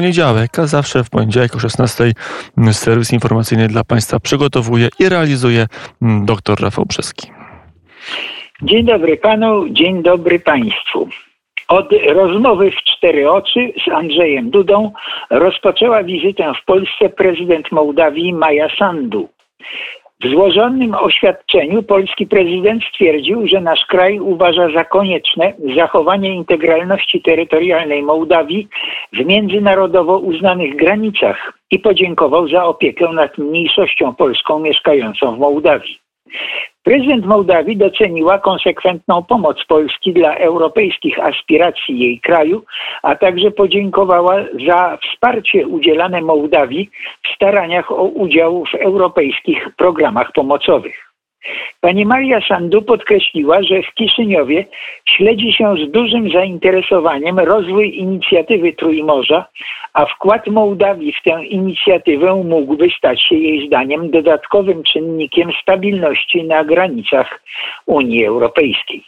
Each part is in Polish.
Poniedziałek, a zawsze w poniedziałek o 16:00 serwis informacyjny dla Państwa przygotowuje i realizuje dr Rafał Brzeski. Dzień dobry Panu, dzień dobry Państwu. Od rozmowy w cztery oczy z Andrzejem Dudą rozpoczęła wizytę w Polsce prezydent Mołdawii Maia Sandu. W złożonym oświadczeniu polski prezydent stwierdził, że nasz kraj uważa za konieczne zachowanie integralności terytorialnej Mołdawii w międzynarodowo uznanych granicach i podziękował za opiekę nad mniejszością polską mieszkającą w Mołdawii. Prezydent Mołdawii doceniła konsekwentną pomoc Polski dla europejskich aspiracji jej kraju, a także podziękowała za wsparcie udzielane Mołdawii w staraniach o udział w europejskich programach pomocowych. Pani Maia Sandu podkreśliła, że w Kiszyniowie śledzi się z dużym zainteresowaniem rozwój inicjatywy Trójmorza, a wkład Mołdawii w tę inicjatywę mógłby stać się jej zdaniem dodatkowym czynnikiem stabilności na granicach Unii Europejskiej.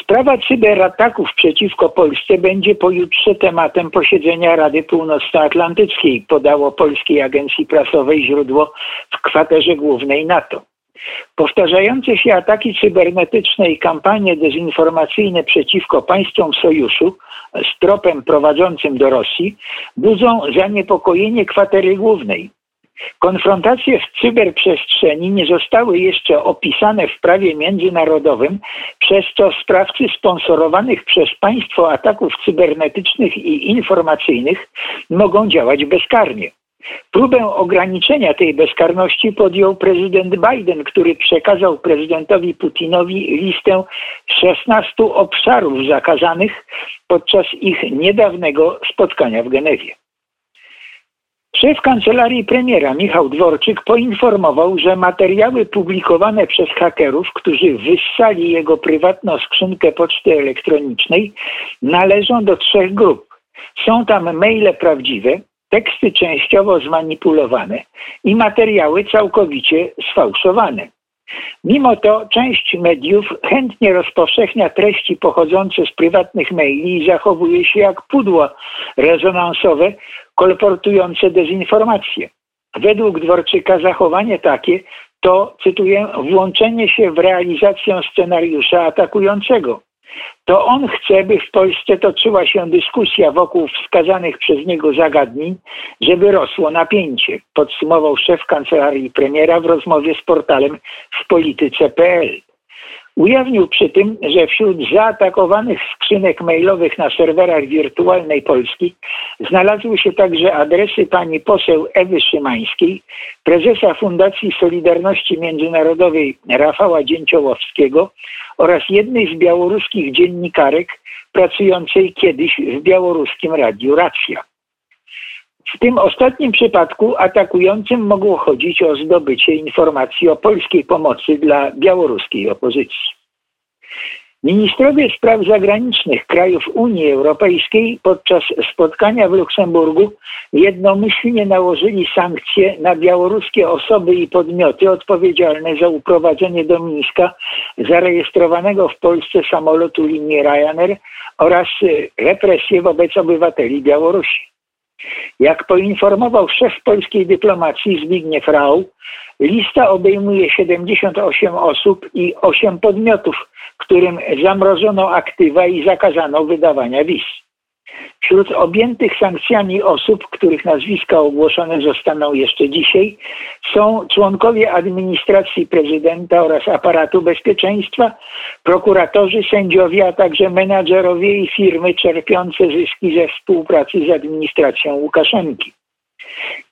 Sprawa cyberataków przeciwko Polsce będzie pojutrze tematem posiedzenia Rady Północnoatlantyckiej, podało polskiej agencji prasowej źródło w kwaterze głównej NATO. Powtarzające się ataki cybernetyczne i kampanie dezinformacyjne przeciwko państwom sojuszu z tropem prowadzącym do Rosji budzą zaniepokojenie kwatery głównej. Konfrontacje w cyberprzestrzeni nie zostały jeszcze opisane w prawie międzynarodowym, przez co sprawcy sponsorowanych przez państwo ataków cybernetycznych i informacyjnych mogą działać bezkarnie. Próbę ograniczenia tej bezkarności podjął prezydent Biden, który przekazał prezydentowi Putinowi listę 16 obszarów zakazanych podczas ich niedawnego spotkania w Genewie. Szef kancelarii premiera Michał Dworczyk poinformował, że materiały publikowane przez hakerów, którzy wyssali jego prywatną skrzynkę poczty elektronicznej, należą do 3 grup. Są tam maile prawdziwe, teksty częściowo zmanipulowane i materiały całkowicie sfałszowane. Mimo to część mediów chętnie rozpowszechnia treści pochodzące z prywatnych maili i zachowuje się jak pudło rezonansowe kolportujące dezinformacje. Według Dworczyka zachowanie takie to, cytuję, włączenie się w realizację scenariusza atakującego. To on chce, by w Polsce toczyła się dyskusja wokół wskazanych przez niego zagadnień, żeby rosło napięcie, podsumował szef kancelarii premiera w rozmowie z portalem wpolityce.pl. Ujawnił przy tym, że wśród zaatakowanych skrzynek mailowych na serwerach wirtualnej Polski znalazły się także adresy pani poseł Ewy Szymańskiej, prezesa Fundacji Solidarności Międzynarodowej Rafała Dzięciołowskiego oraz jednej z białoruskich dziennikarek pracującej kiedyś w białoruskim radiu Racja. W tym ostatnim przypadku atakującym mogło chodzić o zdobycie informacji o polskiej pomocy dla białoruskiej opozycji. Ministrowie spraw zagranicznych krajów Unii Europejskiej podczas spotkania w Luksemburgu jednomyślnie nałożyli sankcje na białoruskie osoby i podmioty odpowiedzialne za uprowadzenie do Mińska zarejestrowanego w Polsce samolotu linii Ryanair oraz represje wobec obywateli Białorusi. Jak poinformował szef polskiej dyplomacji Zbigniew Rau, lista obejmuje 78 osób i 8 podmiotów, którym zamrożono aktywa i zakazano wydawania wiz. Wśród objętych sankcjami osób, których nazwiska ogłoszone zostaną jeszcze dzisiaj, są członkowie administracji prezydenta oraz aparatu bezpieczeństwa, prokuratorzy, sędziowie, a także menadżerowie i firmy czerpiące zyski ze współpracy z administracją Łukaszenki.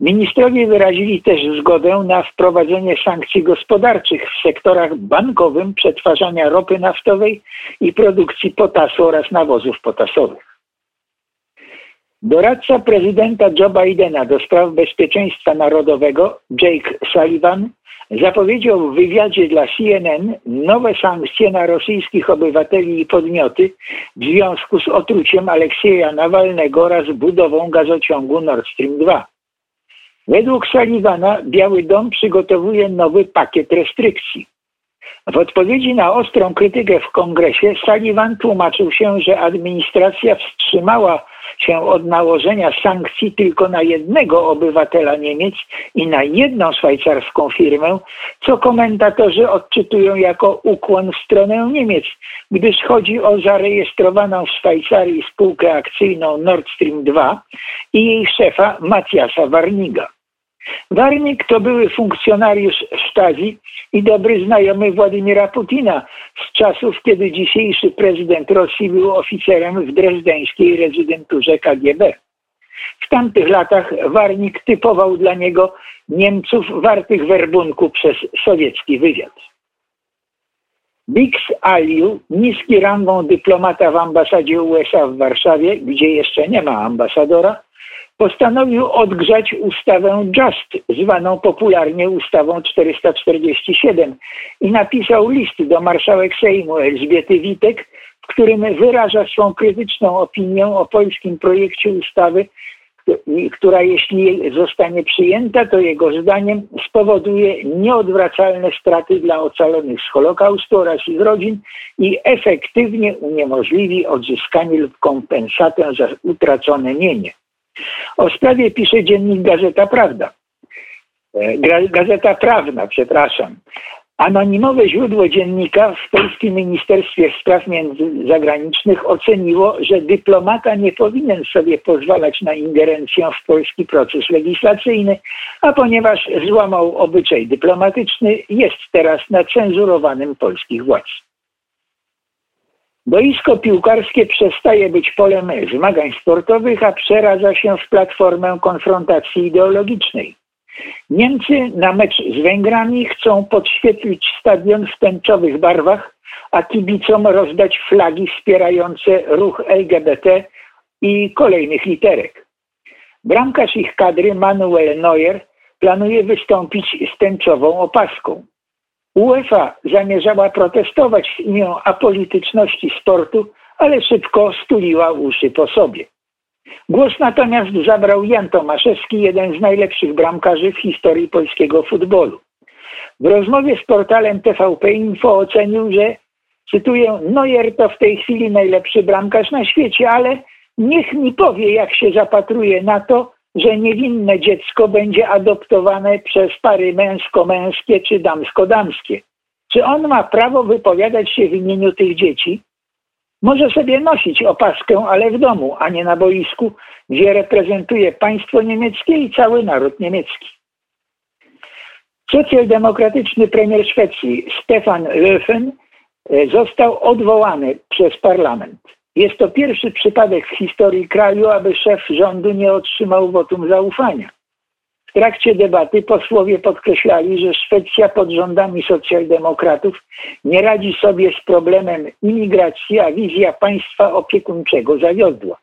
Ministrowie wyrazili też zgodę na wprowadzenie sankcji gospodarczych w sektorach bankowym, przetwarzania ropy naftowej i produkcji potasu oraz nawozów potasowych. Doradca prezydenta Joe Bidena do spraw bezpieczeństwa narodowego Jake Sullivan zapowiedział w wywiadzie dla CNN nowe sankcje na rosyjskich obywateli i podmioty w związku z otruciem Aleksieja Nawalnego oraz budową gazociągu Nord Stream 2. Według Sullivana Biały Dom przygotowuje nowy pakiet restrykcji. W odpowiedzi na ostrą krytykę w Kongresie Sullivan tłumaczył się, że administracja wstrzymała się od nałożenia sankcji tylko na jednego obywatela Niemiec i na jedną szwajcarską firmę, co komentatorzy odczytują jako ukłon w stronę Niemiec, gdyż chodzi o zarejestrowaną w Szwajcarii spółkę akcyjną Nord Stream 2 i jej szefa Matthiasa Warniga. Warnig to były funkcjonariusz Stasi i dobry znajomy Władimira Putina z czasów, kiedy dzisiejszy prezydent Rosji był oficerem w drezdeńskiej rezydenturze KGB. W tamtych latach Warnig typował dla niego Niemców wartych werbunku przez sowiecki wywiad. Bix Aliu, niski rangą dyplomata w ambasadzie USA w Warszawie, gdzie jeszcze nie ma ambasadora, postanowił odgrzać ustawę JUST, zwaną popularnie ustawą 447 i napisał list do marszałek Sejmu Elżbiety Witek, w którym wyraża swą krytyczną opinię o polskim projekcie ustawy, która jeśli zostanie przyjęta, to jego zdaniem spowoduje nieodwracalne straty dla ocalonych z Holokaustu oraz ich rodzin i efektywnie uniemożliwi odzyskanie lub kompensatę za utracone mienie. O sprawie pisze dziennik Gazeta Prawna. Anonimowe źródło dziennika w polskim Ministerstwie Spraw Zagranicznych oceniło, że dyplomata nie powinien sobie pozwalać na ingerencję w polski proces legislacyjny, a ponieważ złamał obyczaj dyplomatyczny, jest teraz na cenzurowanym polskich władz. Boisko piłkarskie przestaje być polem zmagań sportowych, a przeradza się w platformę konfrontacji ideologicznej. Niemcy na mecz z Węgrami chcą podświetlić stadion w tęczowych barwach, a kibicom rozdać flagi wspierające ruch LGBT i kolejnych literek. Bramkarz ich kadry Manuel Neuer planuje wystąpić z tęczową opaską. UEFA zamierzała protestować w imię apolityczności sportu, ale szybko stuliła uszy po sobie. Głos natomiast zabrał Jan Tomaszewski, jeden z najlepszych bramkarzy w historii polskiego futbolu. W rozmowie z portalem TVP Info ocenił, że, cytuję, Neuer to w tej chwili najlepszy bramkarz na świecie, ale niech mi powie, jak się zapatruje na to, że niewinne dziecko będzie adoptowane przez pary męsko-męskie czy damsko-damskie. Czy on ma prawo wypowiadać się w imieniu tych dzieci? Może sobie nosić opaskę, ale w domu, a nie na boisku, gdzie reprezentuje państwo niemieckie i cały naród niemiecki. Socjaldemokratyczny premier Szwecji Stefan Löfven został odwołany przez parlament. Jest to pierwszy przypadek w historii kraju, aby szef rządu nie otrzymał wotum zaufania. W trakcie debaty posłowie podkreślali, że Szwecja pod rządami socjaldemokratów nie radzi sobie z problemem imigracji, a wizja państwa opiekuńczego zawiodła.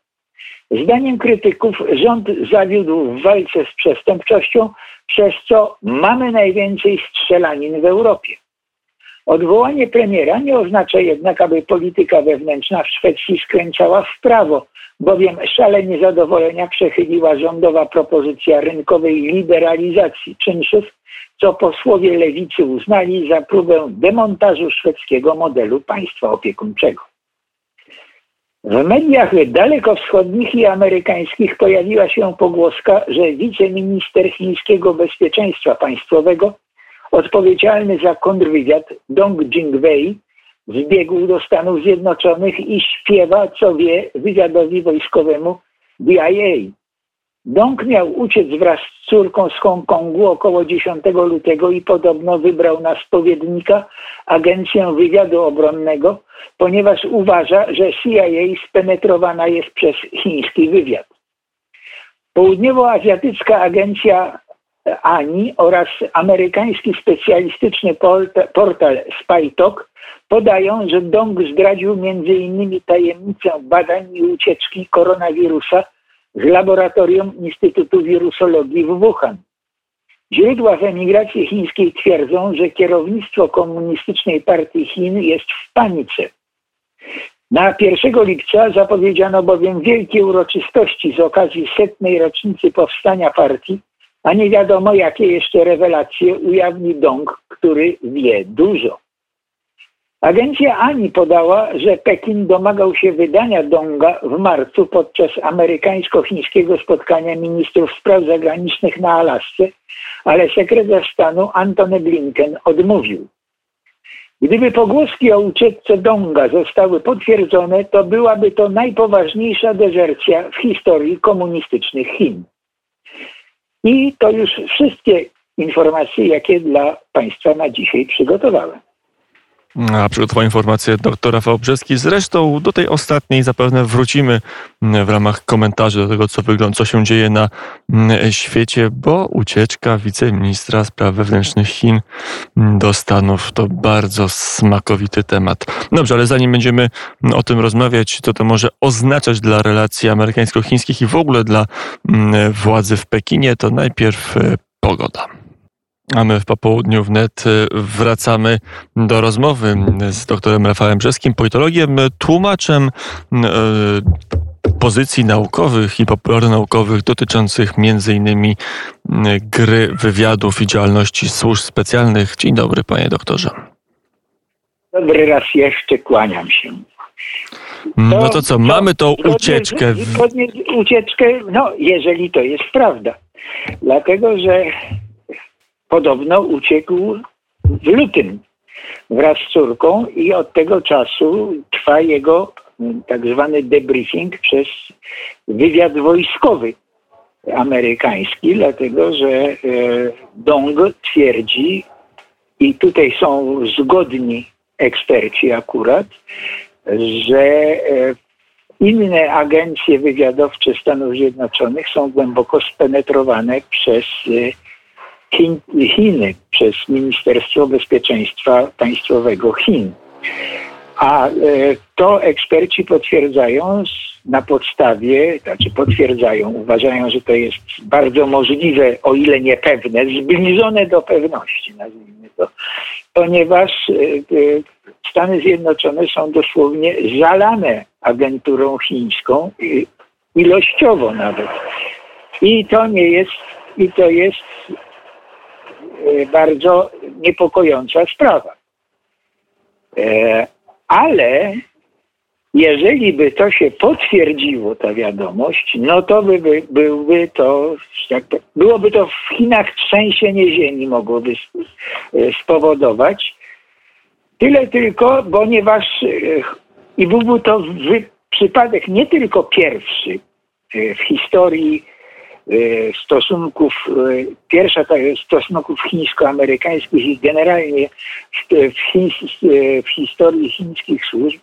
Zdaniem krytyków rząd zawiódł w walce z przestępczością, przez co mamy najwięcej strzelanin w Europie. Odwołanie premiera nie oznacza jednak, aby polityka wewnętrzna w Szwecji skręcała w prawo, bowiem szale niezadowolenia przechyliła rządowa propozycja rynkowej liberalizacji czynszów, co posłowie lewicy uznali za próbę demontażu szwedzkiego modelu państwa opiekuńczego. W mediach dalekowschodnich i amerykańskich pojawiła się pogłoska, że wiceminister chińskiego bezpieczeństwa państwowego odpowiedzialny za kontrwywiad Dong Jingwei zbiegł do Stanów Zjednoczonych i śpiewa, co wie, wywiadowi wojskowemu DIA. Dong miał uciec wraz z córką z Hongkongu około 10 lutego i podobno wybrał na spowiednika Agencję Wywiadu Obronnego, ponieważ uważa, że CIA spenetrowana jest przez chiński wywiad. Południowoazjatycka agencja Ani oraz amerykański specjalistyczny portal SpyTalk podają, że Dong zdradził m.in. tajemnicę badań i ucieczki koronawirusa z laboratorium Instytutu Wirusologii w Wuhan. Źródła w emigracji chińskiej twierdzą, że kierownictwo Komunistycznej Partii Chin jest w panice. Na 1 lipca zapowiedziano bowiem wielkie uroczystości z okazji 100. rocznicy powstania partii, a nie wiadomo, jakie jeszcze rewelacje ujawni Dong, który wie dużo. Agencja Ani podała, że Pekin domagał się wydania Donga w marcu podczas amerykańsko-chińskiego spotkania ministrów spraw zagranicznych na Alasce, ale sekretarz stanu Antony Blinken odmówił. Gdyby pogłoski o ucieczce Donga zostały potwierdzone, to byłaby to najpoważniejsza dezercja w historii komunistycznych Chin. I to już wszystkie informacje, jakie dla Państwa na dzisiaj przygotowałem. A przygotował informację dr Rafał Brzeski. Zresztą do tej ostatniej zapewne wrócimy w ramach komentarzy do tego, co się dzieje na świecie, bo ucieczka wiceministra spraw wewnętrznych Chin do Stanów to bardzo smakowity temat. Dobrze, ale zanim będziemy o tym rozmawiać, to może oznaczać dla relacji amerykańsko-chińskich i w ogóle dla władzy w Pekinie, to najpierw pogoda. A my w popołudniu wnet wracamy do rozmowy z doktorem Rafałem Brzeskim, politologiem, tłumaczem pozycji naukowych i popularnonaukowych dotyczących m.in. gry wywiadów i działalności służb specjalnych. Dzień dobry, panie doktorze. Dobry raz jeszcze, kłaniam się. No to co, mamy tą ucieczkę. Ucieczkę, no jeżeli to jest prawda. Dlatego, że podobno uciekł w lutym wraz z córką i od tego czasu trwa jego tak zwany debriefing przez wywiad wojskowy amerykański, dlatego że Dong twierdzi, i tutaj są zgodni eksperci akurat, że inne agencje wywiadowcze Stanów Zjednoczonych są głęboko spenetrowane przez Chiny, przez Ministerstwo Bezpieczeństwa Państwowego Chin. A to eksperci potwierdzają na podstawie, znaczy potwierdzają, uważają, że to jest bardzo możliwe, o ile niepewne, zbliżone do pewności, nazwijmy to, ponieważ Stany Zjednoczone są dosłownie zalane agenturą chińską, ilościowo nawet. I to jest bardzo niepokojąca sprawa. Ale jeżeli by to się potwierdziło, ta wiadomość, no to byłoby to w Chinach trzęsienie ziemi mogłoby spowodować. Tyle tylko, ponieważ i byłby to przypadek nie tylko pierwszy w historii stosunków chińsko-amerykańskich i generalnie w historii chińskich służb,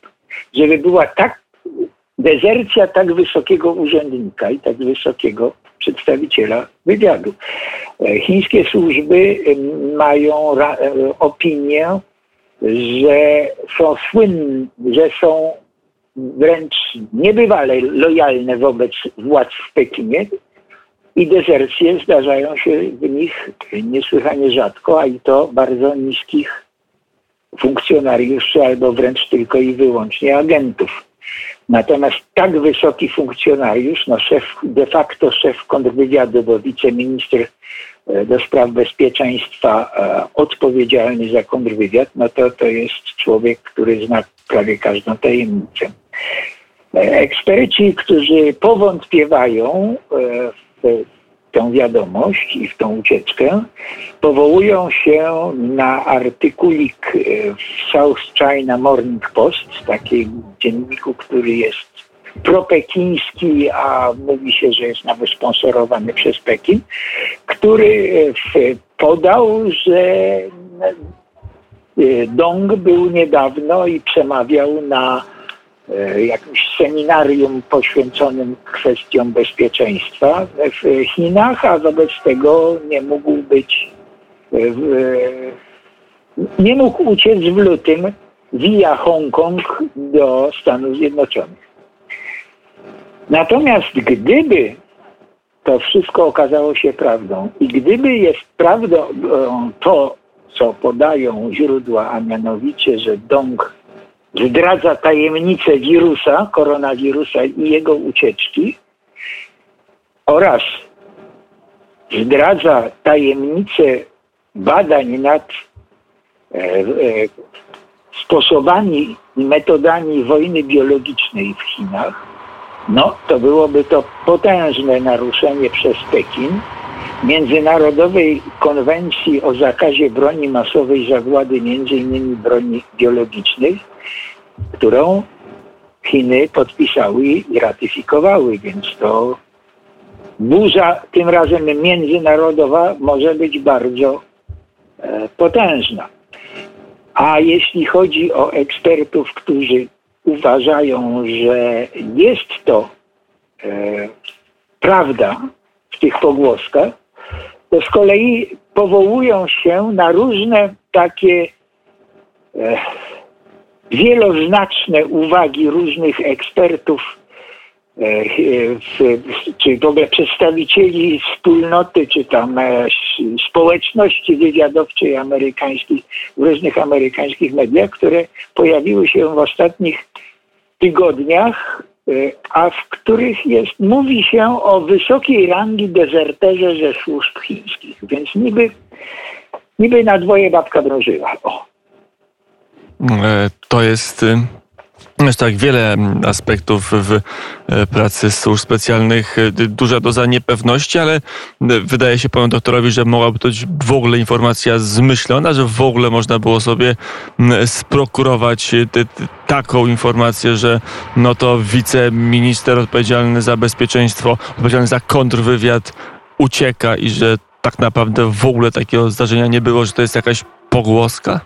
żeby była tak dezercja tak wysokiego urzędnika i tak wysokiego przedstawiciela wywiadu. Chińskie służby mają opinię, że są słynne, że są wręcz niebywale lojalne wobec władz w Pekinie, i dezercje zdarzają się w nich niesłychanie rzadko, a i to bardzo niskich funkcjonariuszy albo wręcz tylko i wyłącznie agentów. Natomiast tak wysoki funkcjonariusz, de facto szef kontrwywiadu, bo wiceminister do spraw bezpieczeństwa odpowiedzialny za kontrwywiad, no to jest człowiek, który zna prawie każdą tajemnicę. Eksperci, którzy powątpiewają tę wiadomość i w tą ucieczkę, powołują się na artykulik w South China Morning Post, takim dzienniku, który jest propekiński, a mówi się, że jest nawet sponsorowany przez Pekin, który podał, że Dong był niedawno i przemawiał na jakimś seminarium poświęconym kwestiom bezpieczeństwa w Chinach, a wobec tego nie mógł uciec w lutym via Hongkong do Stanów Zjednoczonych. Natomiast gdyby to wszystko okazało się prawdą i gdyby jest prawdą to, co podają źródła, a mianowicie, że Dong zdradza tajemnicę koronawirusa i jego ucieczki oraz zdradza tajemnicę badań nad stosowani metodami wojny biologicznej w Chinach, no to byłoby to potężne naruszenie przez Pekin Międzynarodowej Konwencji o zakazie broni masowej zagłady, m.in. broni biologicznych, którą Chiny podpisały i ratyfikowały, więc to burza, tym razem międzynarodowa, może być bardzo potężna. A jeśli chodzi o ekspertów, którzy uważają, że jest to prawda w tych pogłoskach, to z kolei powołują się na różne takie wieloznaczne uwagi różnych ekspertów, czy w ogóle przedstawicieli wspólnoty, czy tam społeczności wywiadowczej amerykańskiej, w różnych amerykańskich mediach, które pojawiły się w ostatnich tygodniach, a w których mówi się o wysokiej rangi dezerterze ze służb chińskich. Więc niby na dwoje babka drążyła. To jest... Jest tak wiele aspektów w pracy służb specjalnych, duża doza niepewności, ale wydaje się panu doktorowi, że mogłaby to być w ogóle informacja zmyślona, że w ogóle można było sobie sprokurować taką informację, że no to wiceminister odpowiedzialny za bezpieczeństwo, odpowiedzialny za kontrwywiad ucieka i że tak naprawdę w ogóle takiego zdarzenia nie było, że to jest jakaś pogłoska?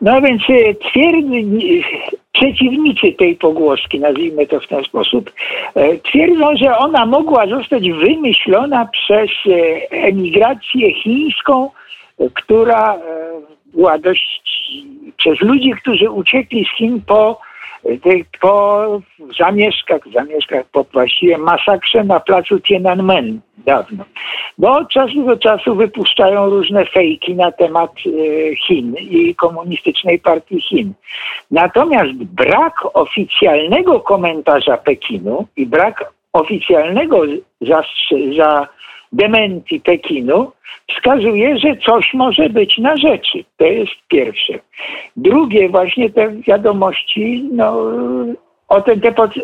No więc przeciwnicy tej pogłoski, nazwijmy to w ten sposób, twierdzą, że ona mogła zostać wymyślona przez emigrację chińską, która była przez ludzi, którzy uciekli z Chin po zamieszkach właściwie masakrze na placu Tiananmen dawno. Bo od czasu do czasu wypuszczają różne fejki na temat Chin i Komunistycznej Partii Chin. Natomiast brak oficjalnego komentarza Pekinu i brak oficjalnego dementii Pekinu wskazuje, że coś może być na rzeczy. To jest pierwsze. Drugie, właśnie te wiadomości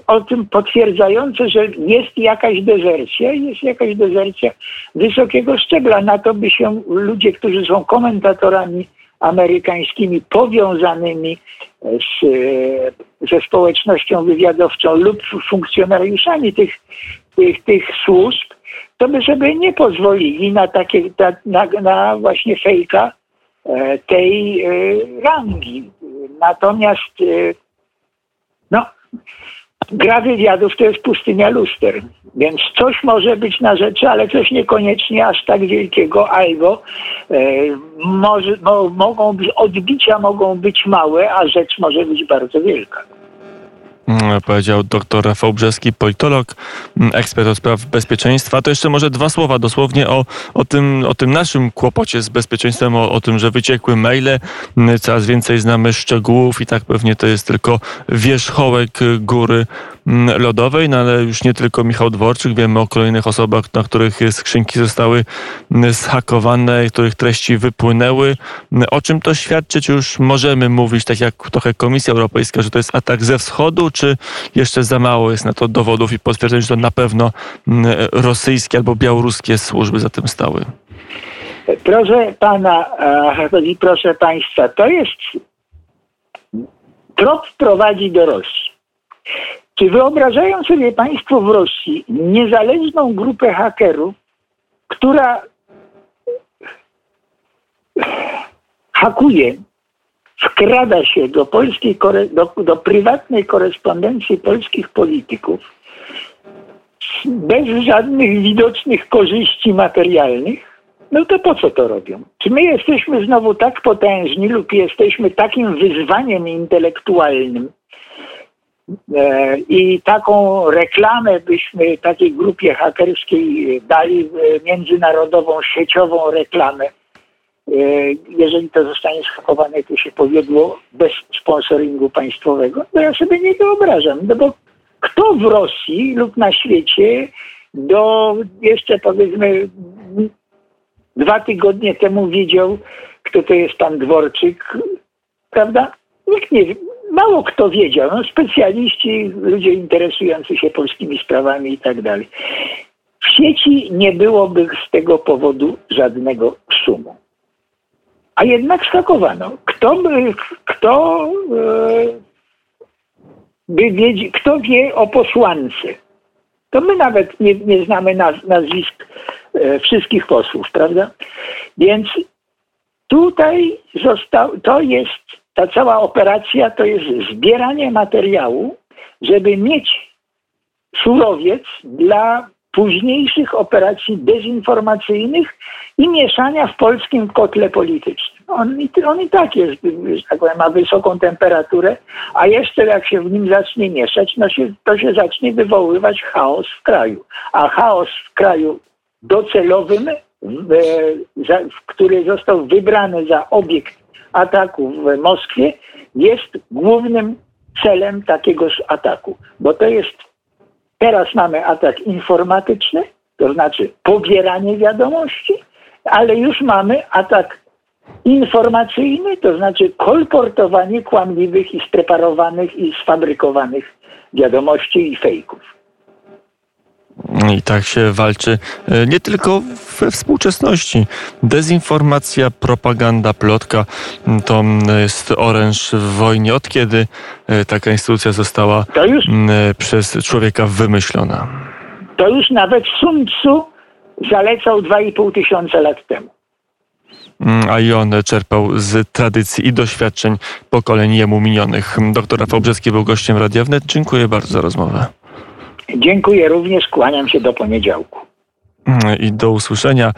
o tym potwierdzające, że jest jakaś dezercja wysokiego szczebla. Na to by się ludzie, którzy są komentatorami amerykańskimi powiązanymi ze społecznością wywiadowczą lub funkcjonariuszami tych służb, to by sobie nie pozwolili na takie, na właśnie fejka tej rangi. Natomiast gra wywiadów to jest pustynia luster. Więc coś może być na rzeczy, ale coś niekoniecznie aż tak wielkiego, albo odbicia mogą być małe, a rzecz może być bardzo wielka. Powiedział dr Rafał Brzeski, politolog, ekspert od spraw bezpieczeństwa. To jeszcze może dwa słowa dosłownie o tym naszym kłopocie z bezpieczeństwem, o tym, że wyciekły maile. Coraz więcej znamy szczegółów i tak pewnie to jest tylko wierzchołek góry lodowej, no ale już nie tylko Michał Dworczyk, wiemy o kolejnych osobach, na których skrzynki zostały zhakowane, których treści wypłynęły. O czym to świadczy? Czy już możemy mówić, tak jak trochę Komisja Europejska, że to jest atak ze wschodu, czy jeszcze za mało jest na to dowodów i potwierdzeń, że to na pewno rosyjskie albo białoruskie służby za tym stały? Proszę pana i proszę państwa, to jest trop prowadzi do Rosji. Czy wyobrażają sobie państwo w Rosji niezależną grupę hakerów, która hakuje, wkrada się do prywatnej korespondencji polskich polityków bez żadnych widocznych korzyści materialnych? No to po co to robią? Czy my jesteśmy znowu tak potężni lub jesteśmy takim wyzwaniem intelektualnym, i taką reklamę byśmy takiej grupie hakerskiej dali, międzynarodową, sieciową reklamę. Jeżeli to zostanie schakowane, to się powiodło bez sponsoringu państwowego. No ja sobie nie wyobrażam, no bo kto w Rosji lub na świecie do jeszcze powiedzmy 2 tygodnie temu widział, kto to jest pan Dworczyk, prawda? Nikt nie wie. Mało kto wiedział, no specjaliści, ludzie interesujący się polskimi sprawami i tak dalej. W sieci nie byłoby z tego powodu żadnego szumu. A jednak skakowano. Kto wie o posłance? To my nawet nie znamy nazwisk wszystkich posłów, prawda? Więc tutaj ta cała operacja to jest zbieranie materiału, żeby mieć surowiec dla późniejszych operacji dezinformacyjnych i mieszania w polskim kotle politycznym. On i tak jest, tak powiem, ma wysoką temperaturę, a jeszcze jak się w nim zacznie mieszać, to się zacznie wywoływać chaos w kraju. A chaos w kraju docelowym, który został wybrany za obiekt ataku w Moskwie, jest głównym celem takiegoż ataku. Bo to jest teraz mamy atak informatyczny, to znaczy pobieranie wiadomości, ale już mamy atak informacyjny, to znaczy kolportowanie kłamliwych i spreparowanych i sfabrykowanych wiadomości i fejków. I tak się walczy nie tylko we współczesności. Dezinformacja, propaganda, plotka to jest oręż w wojnie. Od kiedy taka instytucja została przez człowieka wymyślona? To już nawet Sun Tzu zalecał 2500 lat temu. A i on czerpał z tradycji i doświadczeń pokoleń jemu minionych. Doktor Rafał Brzeski był gościem Radia Wnet. Dziękuję bardzo za rozmowę. Dziękuję również, kłaniam się do poniedziałku. I do usłyszenia.